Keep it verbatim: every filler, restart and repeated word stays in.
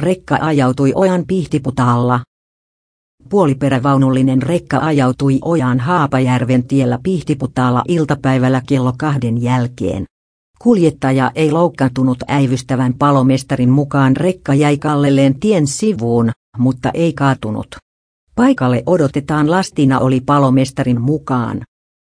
Rekka ajautui ojan Pihtiputaalla. Puoliperävaunullinen rekka ajautui ojaan Haapajärven tiellä Pihtiputaalla iltapäivällä kello kahden jälkeen. Kuljettaja ei loukkaantunut. Äivystävän palomestarin mukaan rekka jäi kallelleen tien sivuun, mutta ei kaatunut. Paikalle odotetaan lastina oli palomestarin mukaan.